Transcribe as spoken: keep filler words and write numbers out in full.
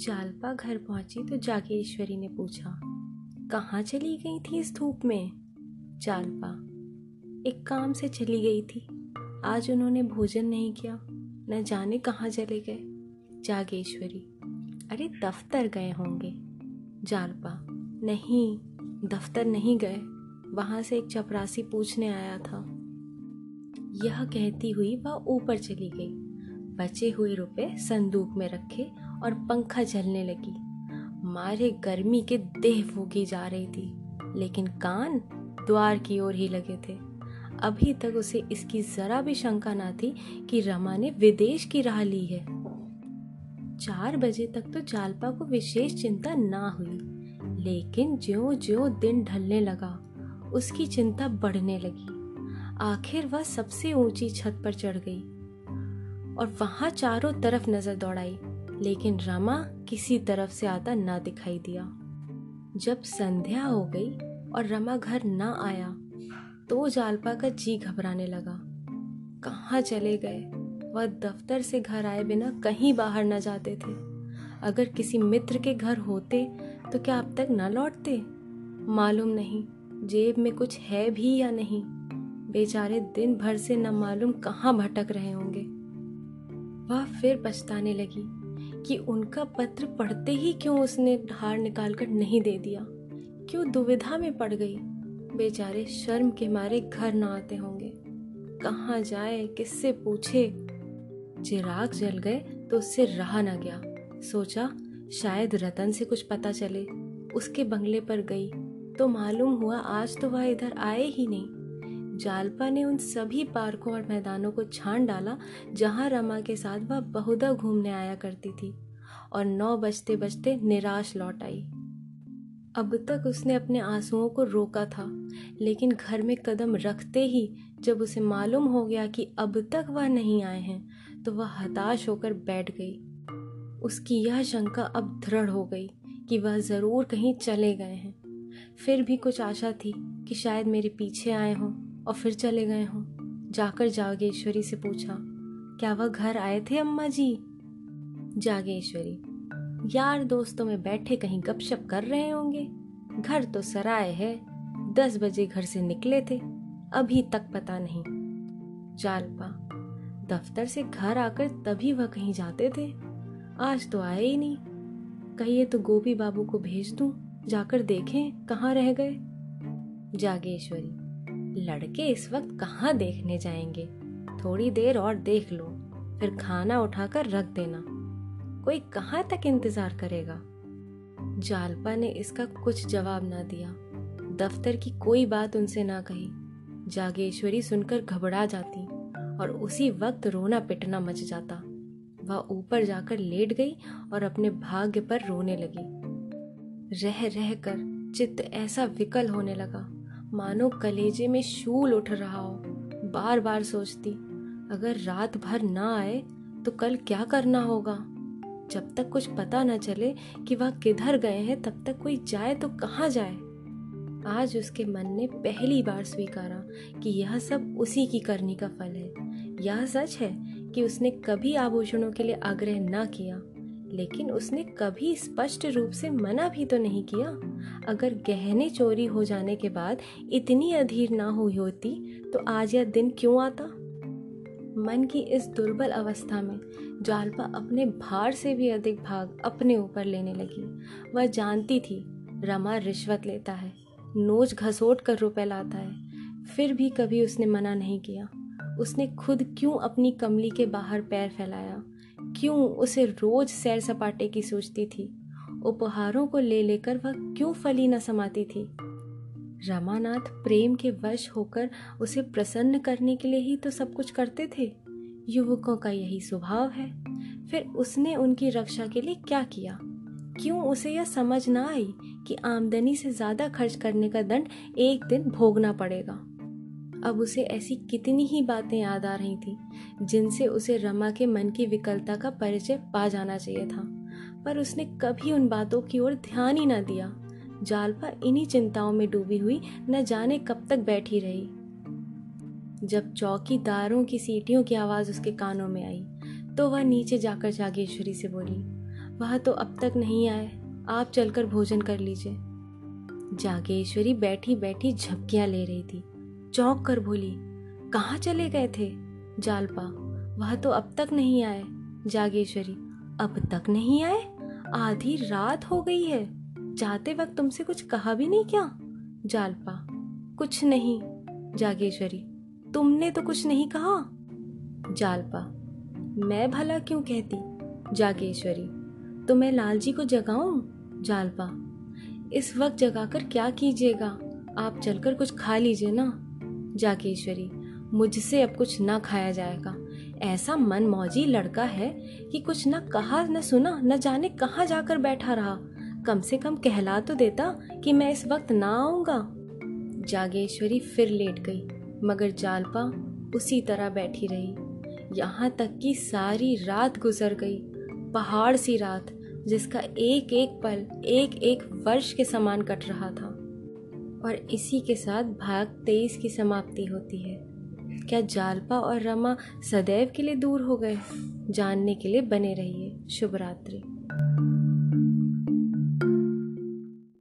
जालपा घर पहुंची तो जागेश्वरी ने पूछा, कहाँ चली गई थी इस धूप में? जालपा, एक काम से चली गई थी, आज उन्होंने भोजन नहीं किया, न जाने कहाँ चले गए। जागेश्वरी, अरे दफ्तर गए होंगे। जालपा, नहीं दफ्तर नहीं गए, वहाँ से एक चपरासी पूछने आया था। यह कहती हुई वह ऊपर चली गई। बचे हुए रुपए संदूक में रखे और पंखा झलने लगी। मारे गर्मी के देह फूकी जा रही थी, लेकिन कान द्वार की ओर ही लगे थे। अभी तक उसे इसकी जरा भी शंका ना थी कि रमा ने विदेश की राह ली है। चार बजे तक तो जालपा को विशेष चिंता ना हुई, लेकिन ज्यों ज्यों दिन ढलने लगा उसकी चिंता बढ़ने लगी। आखिर वह सबसे ऊंची छत पर चढ़ गई और वहां चारों तरफ नजर दौड़ाई, लेकिन रमा किसी तरफ से आता ना दिखाई दिया। जब संध्या हो गई और रमा घर ना आया तो जालपा का जी घबराने लगा। कहाँ चले गए? वह दफ्तर से घर आए बिना कहीं बाहर न जाते थे। अगर किसी मित्र के घर होते तो क्या अब तक न लौटते? मालूम नहीं जेब में कुछ है भी या नहीं। बेचारे दिन भर से न मालूम कहाँ भटक रहे होंगे। वह फिर पछताने लगी कि उनका पत्र पढ़ते ही क्यों उसने धार निकाल कर नहीं दे दिया, क्यों दुविधा में पड़ गई। बेचारे शर्म के मारे घर ना आते होंगे। कहाँ जाए, किससे पूछे? चिराग जल गए तो उससे रहा न गया। सोचा शायद रतन से कुछ पता चले। उसके बंगले पर गई तो मालूम हुआ आज तो वह इधर आए ही नहीं। जालपा ने उन सभी पार्कों और मैदानों को छान डाला जहाँ रमा के साथ वह बहुधा घूमने आया करती थी, और नौ बजते बजते निराश लौट आई। अब तक उसने अपने आंसुओं को रोका था, लेकिन घर में कदम रखते ही जब उसे मालूम हो गया कि अब तक वह नहीं आए हैं तो वह हताश होकर बैठ गई। उसकी यह शंका अब दृढ़ हो गई कि वह ज़रूर कहीं चले गए हैं। फिर भी कुछ आशा थी कि शायद मेरे पीछे आए हों और फिर चले गए हों। जाकर जागेश्वरी से पूछा, क्या वह घर आए थे अम्मा जी? जागेश्वरी, यार दोस्तों में बैठे कहीं गपशप कर रहे होंगे। घर तो सराय है, दस बजे घर से निकले थे, अभी तक पता नहीं। जालपा, दफ्तर से घर आकर तभी वह कहीं जाते थे, आज तो आए ही नहीं। कहिए तो गोपी बाबू को भेज दूं, जाकर देखें कहाँ रह गए। जागेश्वरी, लड़के इस वक्त कहाँ देखने जाएंगे, थोड़ी देर और देख लो, फिर खाना उठाकर रख देना, कोई कहाँ तक इंतजार करेगा। जालपा ने इसका कुछ जवाब ना दिया, दफ्तर की कोई बात उनसे ना कही। जागेश्वरी सुनकर घबरा जाती और उसी वक्त रोना पिटना मच जाता। वह ऊपर जाकर लेट गई और अपने भाग्य पर रोने लगी। रह रह कर चित्त ऐसा विकल होने लगा मानो कलेजे में शूल उठ रहा हो। बार बार सोचती, अगर रात भर ना आए तो कल क्या करना होगा। जब तक कुछ पता न चले कि वह किधर गए हैं तब तक कोई जाए तो कहाँ जाए। आज उसके मन ने पहली बार स्वीकारा कि यह सब उसी की करनी का फल है। यह सच है कि उसने कभी आभूषणों के लिए आग्रह ना किया, लेकिन उसने कभी स्पष्ट रूप से मना भी तो नहीं किया। अगर गहने चोरी हो जाने के बाद इतनी अधीर ना हुई होती तो आज यह दिन क्यों आता। मन की इस दुर्बल अवस्था में जालपा अपने भार से भी अधिक भाग अपने ऊपर लेने लगी। वह जानती थी रमा रिश्वत लेता है, नोच घसोट कर रुपए लाता है, फिर भी कभी उसने मना नहीं किया। उसने खुद क्यों अपनी कमली के बाहर पैर फैलाया, क्यों उसे रोज सैर सपाटे की सोचती थी। उपहारों को ले लेकर वह क्यों फली न समाती थी। रमानाथ प्रेम के वश होकर उसे प्रसन्न करने के लिए ही तो सब कुछ करते थे। युवकों का यही स्वभाव है। फिर उसने उनकी रक्षा के लिए क्या किया? क्यों उसे यह समझ ना आई कि आमदनी से ज्यादा खर्च करने का दंड एक दिन भोगना पड़ेगा। अब उसे ऐसी कितनी ही बातें याद आ रही थी जिनसे उसे रमा के मन की विकलता का परिचय पा जाना चाहिए था, पर उसने कभी उन बातों की ओर ध्यान ही न दिया। जालपा इन्हीं चिंताओं में डूबी हुई न जाने कब तक बैठी रही। जब चौकीदारों की सीटियों की आवाज़ उसके कानों में आई तो वह नीचे जाकर जागेश्वरी से बोली, वह तो अब तक नहीं आए, आप चलकर भोजन कर लीजिए। जागेश्वरी बैठी बैठी झपकियां ले रही थी। चौंक कर बोली, कहाँ चले गए थे? जालपा, वह तो अब तक नहीं आए। जागेश्वरी, अब तक नहीं आए? आधी रात हो गई है। जाते वक्त तुमसे कुछ कहा भी नहीं क्या? जालपा, कुछ नहीं। जागेश्वरी, तुमने तो कुछ नहीं कहा। जालपा, मैं भला क्यों कहती। जागेश्वरी, तो मैं लाल जी को जगाऊं? जालपा, इस वक्त जगाकर क्या कीजिएगा, आप चलकर कुछ खा लीजिए ना। जागेश्वरी, मुझसे अब कुछ ना खाया जाएगा। ऐसा मनमौजी लड़का है कि कुछ ना कहा न सुना, न जाने कहाँ जाकर बैठा रहा। कम से कम कहला तो देता कि मैं इस वक्त ना आऊँगा। जागेश्वरी फिर लेट गई, मगर जालपा उसी तरह बैठी रही। यहाँ तक कि सारी रात गुजर गई, पहाड़ सी रात, जिसका एक एक पल एक एक वर्ष के समान कट रहा था। और इसी के साथ भाग तेईस की समाप्ति होती है। क्या जालपा और रमा सदैव के लिए दूर हो गए? जानने के लिए बने रहिए। शुभ रात्रि।